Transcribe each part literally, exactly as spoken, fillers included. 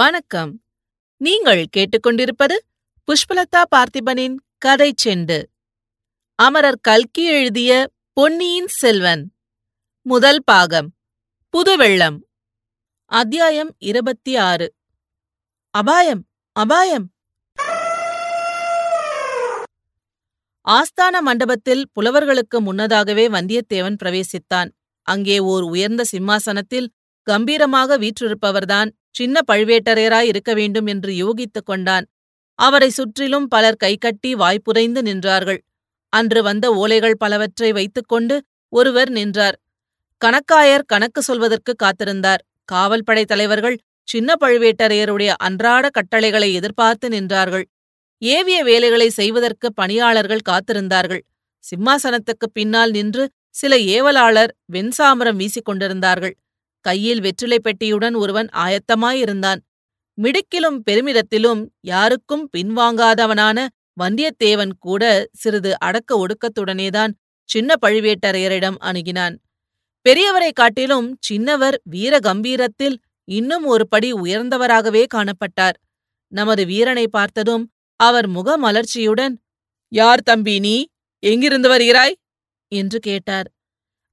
வணக்கம். நீங்கள் கேட்டுக்கொண்டிருப்பது புஷ்பலதா பார்த்திபனின் கதை செண்டு. அமரர் கல்கி எழுதிய பொன்னியின் செல்வன் முதல் பாகம் புதுவெள்ளம், அத்தியாயம் இருபத்தி ஆறு. அபாயம் அபாயம். ஆஸ்தான மண்டபத்தில் புலவர்களுக்கு முன்னதாகவே வந்தியத்தேவன் பிரவேசித்தான். அங்கே ஓர் உயர்ந்த சிம்மாசனத்தில் கம்பீரமாக வீற்றிருப்பவர்தான் சின்ன பழுவேட்டரையராய் இருக்க வேண்டும் என்று யூகித்துக் கொண்டான். அவரை சுற்றிலும் பலர் கைகட்டி வாய்ப்புரைந்து நின்றார்கள். அன்று வந்த ஓலைகள் பலவற்றை வைத்துக்கொண்டு ஒருவர் நின்றார். கணக்காயர் கணக்கு சொல்வதற்கு காத்திருந்தார். காவல்படை தலைவர்கள் சின்ன பழுவேட்டரையருடைய அன்றாட கட்டளைகளை எதிர்பார்த்து நின்றார்கள். ஏவிய வேலைகளை செய்வதற்கு பணியாளர்கள் காத்திருந்தார்கள். சிம்மாசனத்துக்குப் பின்னால் நின்று சில ஏவலாளர் வெண்சாமரம் வீசிக்கொண்டிருந்தார்கள். கையில் வெற்றிலை பெட்டியுடன் ஒருவன் ஆயத்தமாயிருந்தான். மிடுக்கிலும் பெருமிடத்திலும் யாருக்கும் பின்வாங்காதவனான வந்தியத்தேவன் கூட சிறிது அடக்க ஒடுக்கத்துடனேதான் சின்ன பழுவேட்டரையரிடம் அணுகினான். பெரியவரை காட்டிலும் சின்னவர் வீர கம்பீரத்தில் இன்னும் ஒரு படி உயர்ந்தவராகவே காணப்பட்டார். நமது வீரனை பார்த்ததும் அவர் முகமலர்ச்சியுடன், "யார் தம்பி நீ? எங்கிருந்து வருகிறாய்?" என்று கேட்டார்.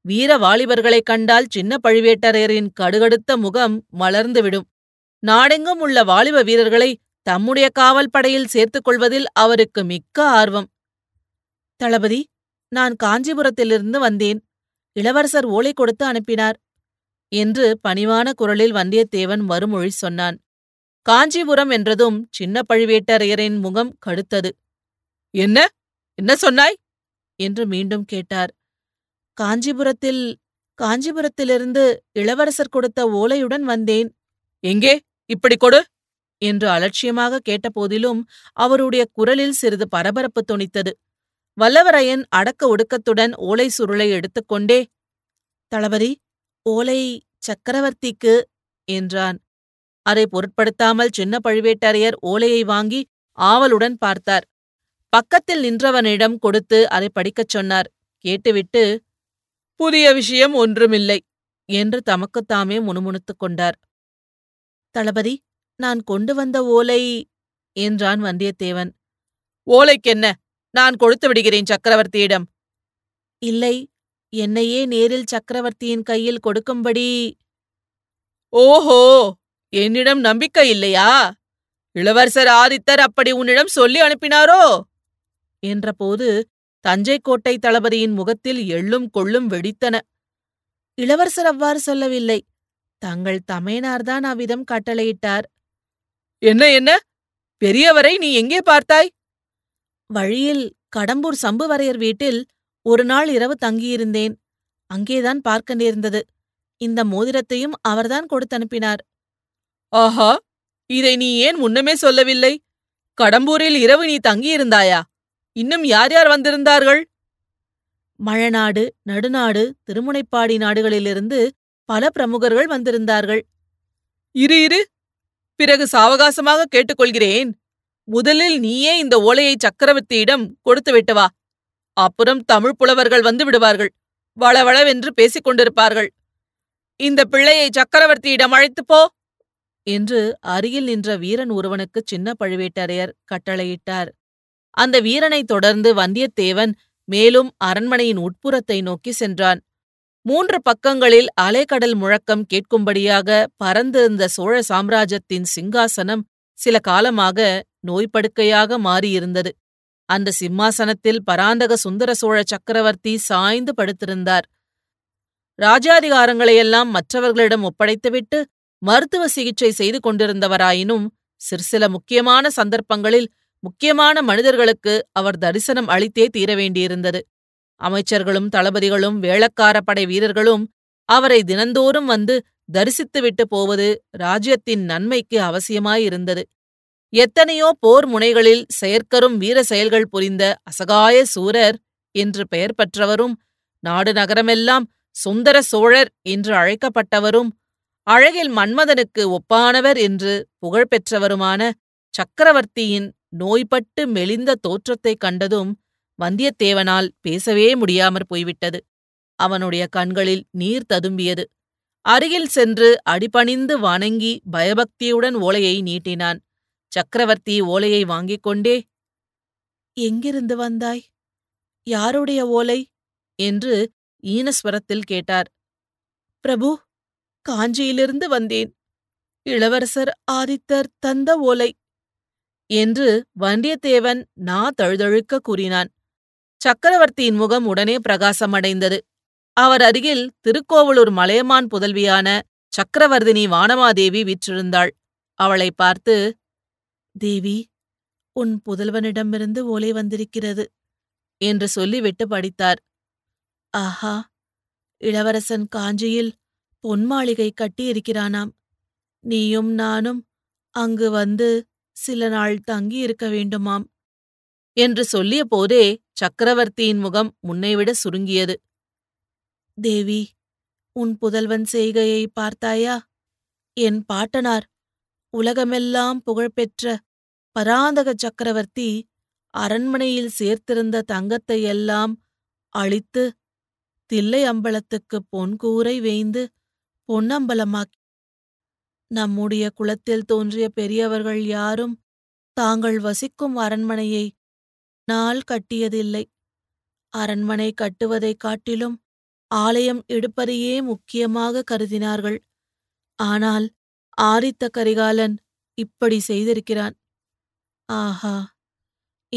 வீர வாலிபர்களைக் கண்டால் சின்ன பழுவேட்டரையரின் கடுகடுத்த முகம் மலர்ந்துவிடும். நாடெங்கும் உள்ள வாலிப வீரர்களை தம்முடைய காவல் படையில் சேர்த்துக் கொள்வதில் அவருக்கு மிக்க ஆர்வம். "தளபதி, நான் காஞ்சிபுரத்திலிருந்து வந்தேன். இளவரசர் ஓலை கொடுத்து அனுப்பினார்" என்று பணிவான குரலில் வந்தியத்தேவன் மறுமொழி சொன்னான். காஞ்சிபுரம் என்றதும் சின்ன பழுவேட்டரையரின் முகம் கடுத்தது. "என்ன என்ன சொன்னாய்?" என்று மீண்டும் கேட்டார். "காஞ்சிபுரத்தில் காஞ்சிபுரத்திலிருந்து இளவரசர் கொடுத்த ஓலையுடன் வந்தேன்." "எங்கே? இப்படி கொடு" என்று அலட்சியமாக கேட்டபோதிலும் அவருடைய குரலில் சிறிது பரபரப்பு தொனித்தது. வல்லவரையன் அடக்க ஒடுக்கத்துடன் ஓலை சுருளை எடுத்துக்கொண்டே, "தளபதி, ஓலை சக்கரவர்த்திக்கு" என்றான். அதை பொருட்படுத்தாமல் சின்ன பழுவேட்டரையர் ஓலையை வாங்கி ஆவலுடன் பார்த்தார். பக்கத்தில் நின்றவனிடம் கொடுத்து அதை படிக்கச் சொன்னார். கேட்டுவிட்டு, "புதிய விஷயம் ஒன்றுமில்லை" என்று தமக்குத்தாமே முணுமுணுத்துக் கொண்டார். "தளபதி, நான் கொண்டு வந்த ஓலை" என்றான் வந்தியத்தேவன். "ஓலைக்கென்ன, நான் கொடுத்து விடுகிறேன் சக்கரவர்த்தியிடம்." "இல்லை, என்னையே நேரில் சக்கரவர்த்தியின் கையில் கொடுக்கும்படி." "ஓஹோ, என்னிடம் நம்பிக்கை இல்லையா? இளவரசர் ஆதித்தர் அப்படி உன்னிடம் சொல்லி அனுப்பினாரோ?" என்றபோது தஞ்சை கோட்டை தளபதியின் முகத்தில் எள்ளும் கொள்ளும் வெடித்தன. "இளவரசர் அவ்வாறு சொல்லவில்லை. தங்கள் தமையனார்தான் அவ்விதம் கட்டளையிட்டார்." "என்ன என்ன? பெரியவரை நீ எங்கே பார்த்தாய்?" "வழியில் கடம்பூர் சம்புவரையர் வீட்டில் ஒரு நாள் இரவு தங்கியிருந்தேன். அங்கேதான் பார்க்க நேர்ந்தது. இந்த மோதிரத்தையும் அவர்தான் கொடுத்தனுப்பினார்." "ஆஹா, இதை நீ ஏன் முன்னமே சொல்லவில்லை? கடம்பூரில் இரவு நீ தங்கியிருந்தாயா? இன்னும் யார் யார் வந்திருந்தார்கள்?" "மழநாடு, நடுநாடு, திருமுனைப்பாடி நாடுகளிலிருந்து பல பிரமுகர்கள் வந்திருந்தார்கள்." "இரு இரு, பிறகு சாவகாசமாக கேட்டுக்கொள்கிறேன். முதலில் நீயே இந்த ஓலையை சக்கரவர்த்தியிடம் கொடுத்துவிட்டு வா. அப்புறம் தமிழ் புலவர்கள் வந்து விடுவார்கள். வளவளவென்று பேசிக் கொண்டிருப்பார்கள். இந்த பிள்ளையை சக்கரவர்த்தியிடம் அழைத்துப்போ" என்று அருகில் நின்ற வீரன் ஒருவனுக்கு சின்ன பழுவேட்டரையர் கட்டளையிட்டார். அந்த வீரனை தொடர்ந்து வந்தியத்தேவன் மேலும் அரண்மனையின் உட்புறத்தை நோக்கி சென்றான். மூன்று பக்கங்களில் அலைகடல் முழக்கம் கேட்கும்படியாக பறந்திருந்த சோழ சாம்ராஜ்யத்தின் சிங்காசனம் சில காலமாக நோய்படுக்கையாக மாறியிருந்தது. அந்த சிம்மாசனத்தில் பராந்தக சுந்தர சோழ சக்கரவர்த்தி சாய்ந்து படுத்திருந்தார். ராஜாதிகாரங்களையெல்லாம் மற்றவர்களிடம் ஒப்படைத்துவிட்டு மருத்துவ சிகிச்சை செய்து கொண்டிருந்தவராயினும் சிற்சில முக்கியமான சந்தர்ப்பங்களில் முக்கியமான மனிதர்களுக்கு அவர் தரிசனம் அளித்தே தீர வேண்டியிருந்தது. அமைச்சர்களும் தளபதிகளும் வேளக்கார படை வீரர்களும் அவரை தினந்தோறும் வந்து தரிசித்துவிட்டு போவது ராஜ்யத்தின் நன்மைக்கு அவசியமாயிருந்தது. எத்தனையோ போர் முனைகளில் செயற்கரும் வீர செயல்கள் புரிந்த அசகாய சூரர் என்று பெயர் பெற்றவரும், நாடு நகரமெல்லாம் சுந்தர சோழர் என்று அழைக்கப்பட்டவரும், அழகில் மன்மதனுக்கு ஒப்பானவர் என்று புகழ்பெற்றவருமான சக்கரவர்த்தியின் நோய்பட்டு மெலிந்த தோற்றத்தைக் கண்டதும் வந்தியத்தேவனால் பேசவே முடியாமற் போய்விட்டது. அவனுடைய கண்களில் நீர் ததும்பியது. அருகில் சென்று அடிபணிந்து வணங்கி பயபக்தியுடன் ஓலையை நீட்டினான். சக்கரவர்த்தி ஓலையை வாங்கிக் கொண்டே, எங்கிருந்து வந்தாய், யாருடைய ஓலை என்று ஈனஸ்வரத்தில் கேட்டார். பிரபு, காஞ்சியிலிருந்து வந்தேன். இளவரசர் ஆதித்தர் தந்த ஓலை என்று வந்தியத்தேவன் நா தழுதழுக்க கூறினான். சக்கரவர்த்தியின் முகம் உடனே பிரகாசமடைந்தது. அவர் அருகில் திருக்கோவலூர் மலையமான் புதல்வியான சக்கரவர்த்தினி வானமாதேவி வீற்றிருந்தாள். அவளை பார்த்து, தேவி, உன் புதல்வனிடமிருந்து ஓலை வந்திருக்கிறது என்று சொல்லிவிட்டு படித்தார். ஆஹா, இளவரசன் காஞ்சியில் பொன்மாளிகை கட்டியிருக்கிறானாம். நீயும் நானும் அங்கு வந்து சில நாள் தங்கி இருக்க வேண்டுமாம் என்று சொல்லிய போதே சக்கரவர்த்தியின் முகம் முன்னைவிட சுருங்கியது. தேவி, உன் புதல்வன் செய்கையை பார்த்தாயா? என் பாட்டனார் உலகமெல்லாம் புகழ்பெற்ற பராந்தக சக்கரவர்த்தி அரண்மனையில் சேர்த்திருந்த தங்கத்தையெல்லாம் அழித்து தில்லை அம்பலத்துக்கு பொன்கூரை வேய்ந்து பொன்னம்பலமாக்கி நம்முடைய குலத்தில் தோன்றிய பெரியவர்கள் யாரும் தாங்கள் வசிக்கும் அரண்மனையை நாள் கட்டியதில்லை. அரண்மனை கட்டுவதைக் காட்டிலும் ஆலயம் எடுப்பதையே முக்கியமாக கருதினார்கள். ஆனால் ஆரித்த கரிகாலன் இப்படி செய்திருக்கிறான். ஆஹா,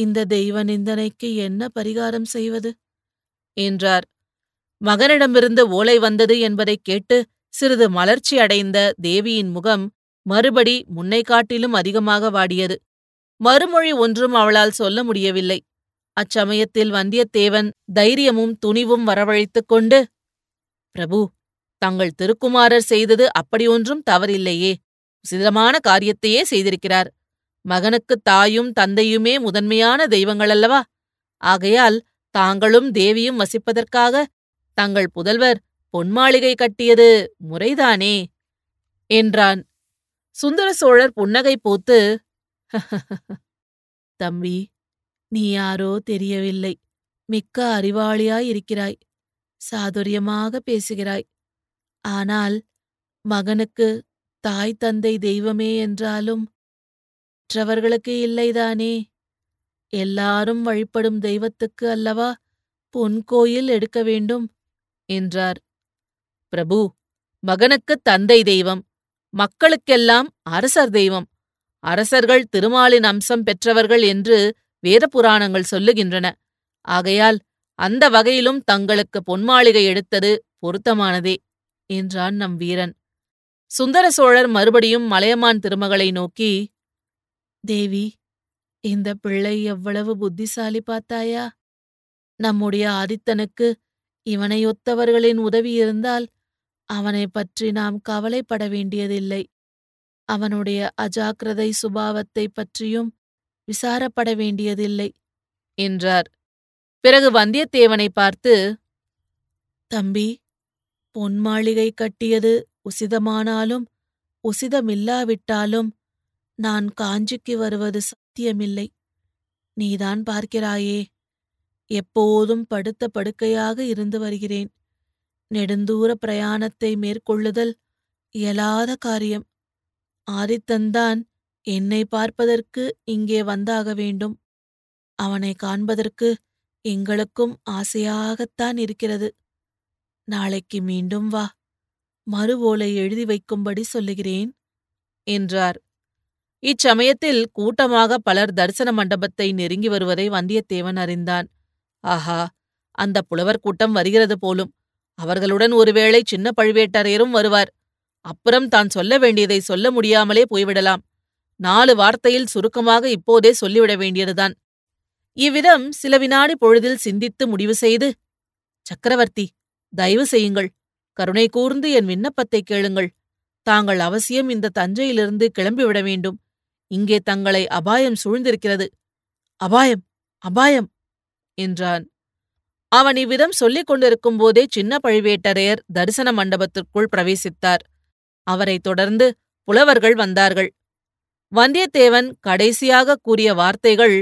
இந்த தெய்வ நிந்தனைக்கு என்ன பரிகாரம் செய்வது என்றார். மகனிடமிருந்து ஓலை வந்தது என்பதைக் கேட்டு சிறிது மலர்ச்சி அடைந்த தேவியின் முகம் மறுபடி முன்னை காட்டிலும் அதிகமாக வாடியது. மறுமொழி ஒன்றும் அவளால் சொல்ல முடியவில்லை. அச்சமயத்தில் வந்தியத்தேவன் தைரியமும் துணிவும் வரவழைத்துக் கொண்டு, பிரபு, தங்கள் திருக்குமாரர் செய்தது அப்படியொன்றும் தவறில்லையே, உசிதமான காரியத்தையே செய்திருக்கிறார். மகனுக்கு தாயும் தந்தையுமே முதன்மையான தெய்வங்களல்லவா? ஆகையால் தாங்களும் தேவியும் வசிப்பதற்காக தங்கள் புதல்வர் பொன்மாளிகை கட்டியது முறைதானே என்றான். சுந்தர சோழர் புன்னகை பூத்து, தம்பி, நீ யாரோ தெரியவில்லை, மிக்க அறிவாளியாயிருக்கிறாய், சாதுரியமாக பேசுகிறாய். ஆனால் மகனுக்கு தாய் தந்தை தெய்வமே என்றாலும் மற்றவர்களுக்கு இல்லைதானே. எல்லாரும் வழிபடும் தெய்வத்துக்கு அல்லவா பொன் கோயில் எடுக்க வேண்டும் என்றார். பிரபு, மகனுக்கு தந்தை தெய்வம், மக்களுக்கெல்லாம் அரசர் தெய்வம். அரசர்கள் திருமாலின் அம்சம் பெற்றவர்கள் என்று வேத புராணங்கள் சொல்லுகின்றன. ஆகையால் அந்த வகையிலும் தங்களுக்கு பொன்மாளிகை எடுத்தது பொருத்தமானதே என்றான் நம் வீரன். சுந்தர சோழர் மறுபடியும் மலையமான் திருமகளை நோக்கி, தேவி, இந்த பிள்ளை எவ்வளவு புத்திசாலி பார்த்தாயா? நம்முடைய ஆதித்தனுக்கு இவனையொத்தவர்களின் உதவி இருந்தால் அவனை பற்றி நாம் கவலைப்பட வேண்டியதில்லை. அவனுடைய அஜாக்கிரதை சுபாவத்தை பற்றியும் விசாரப்பட வேண்டியதில்லை என்றார். பிறகு வந்தியத்தேவனை பார்த்து, தம்பி, பொன்மாளிகை கட்டியது உசிதமானாலும் உசிதமில்லாவிட்டாலும் நான் காஞ்சிக்கு வருவது சத்தியமில்லை. நீதான் பார்க்கிறாயே, எப்போதும் படுத்த படுக்கையாக இருந்து வருகிறேன். நெடுந்தூர பிரயாணத்தை மேற்கொள்ளுதல் இயலாத காரியம். ஆதித்தன்தான் என்னை பார்ப்பதற்கு இங்கே வந்தாக வேண்டும். அவனை காண்பதற்கு எங்களுக்கும் ஆசையாகத்தான் இருக்கிறது. நாளைக்கு மீண்டும் வா, மறு ஓலை எழுதி வைக்கும்படி சொல்லுகிறேன் என்றார். இச்சமயத்தில் கூட்டமாக பலர் தரிசன மண்டபத்தை நெருங்கி வருவதை வந்தியத்தேவன் அறிந்தான். ஆஹா, அந்த புலவர் கூட்டம் வருகிறது போலும். அவர்களுடன் ஒருவேளை சின்ன பழுவேட்டரையரும் வருவார். அப்புறம் தான் சொல்ல வேண்டியதை சொல்ல முடியாமலே போய்விடலாம். நாலு வார்த்தையில் சுருக்கமாக இப்போதே சொல்லிவிட வேண்டியதுதான். இவ்விதம் சில வினாடி பொழுதில் சிந்தித்து முடிவு செய்து, சக்கரவர்த்தி, தயவு செய்யுங்கள், கருணை கூர்ந்து என் விண்ணப்பத்தை கேளுங்கள். தாங்கள் அவசியம் இந்த தஞ்சையிலிருந்து கிளம்பிவிட வேண்டும். இங்கே தங்களை அபாயம் சூழ்ந்திருக்கிறது. அபாயம், அபாயம் என்றான். அவன் இவ்விதம் சொல்லிக் கொண்டிருக்கும் போதே சின்ன பழுவேட்டரையர் தரிசன மண்டபத்திற்குள் பிரவேசித்தார். அவரைத் தொடர்ந்து புலவர்கள் வந்தார்கள். வந்தியத்தேவன் கடைசியாக கூறிய வார்த்தைகள்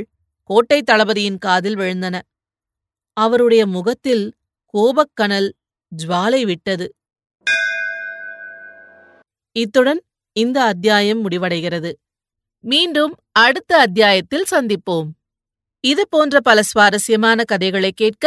கோட்டை தளபதியின் காதில் விழுந்தன. அவருடைய முகத்தில் கோபக்கனல் ஜுவாலை விட்டது. இத்துடன் இந்த அத்தியாயம் முடிவடைகிறது. மீண்டும் அடுத்த அத்தியாயத்தில் சந்திப்போம். இது போன்ற பல சுவாரஸ்யமான கதைகளை கேட்க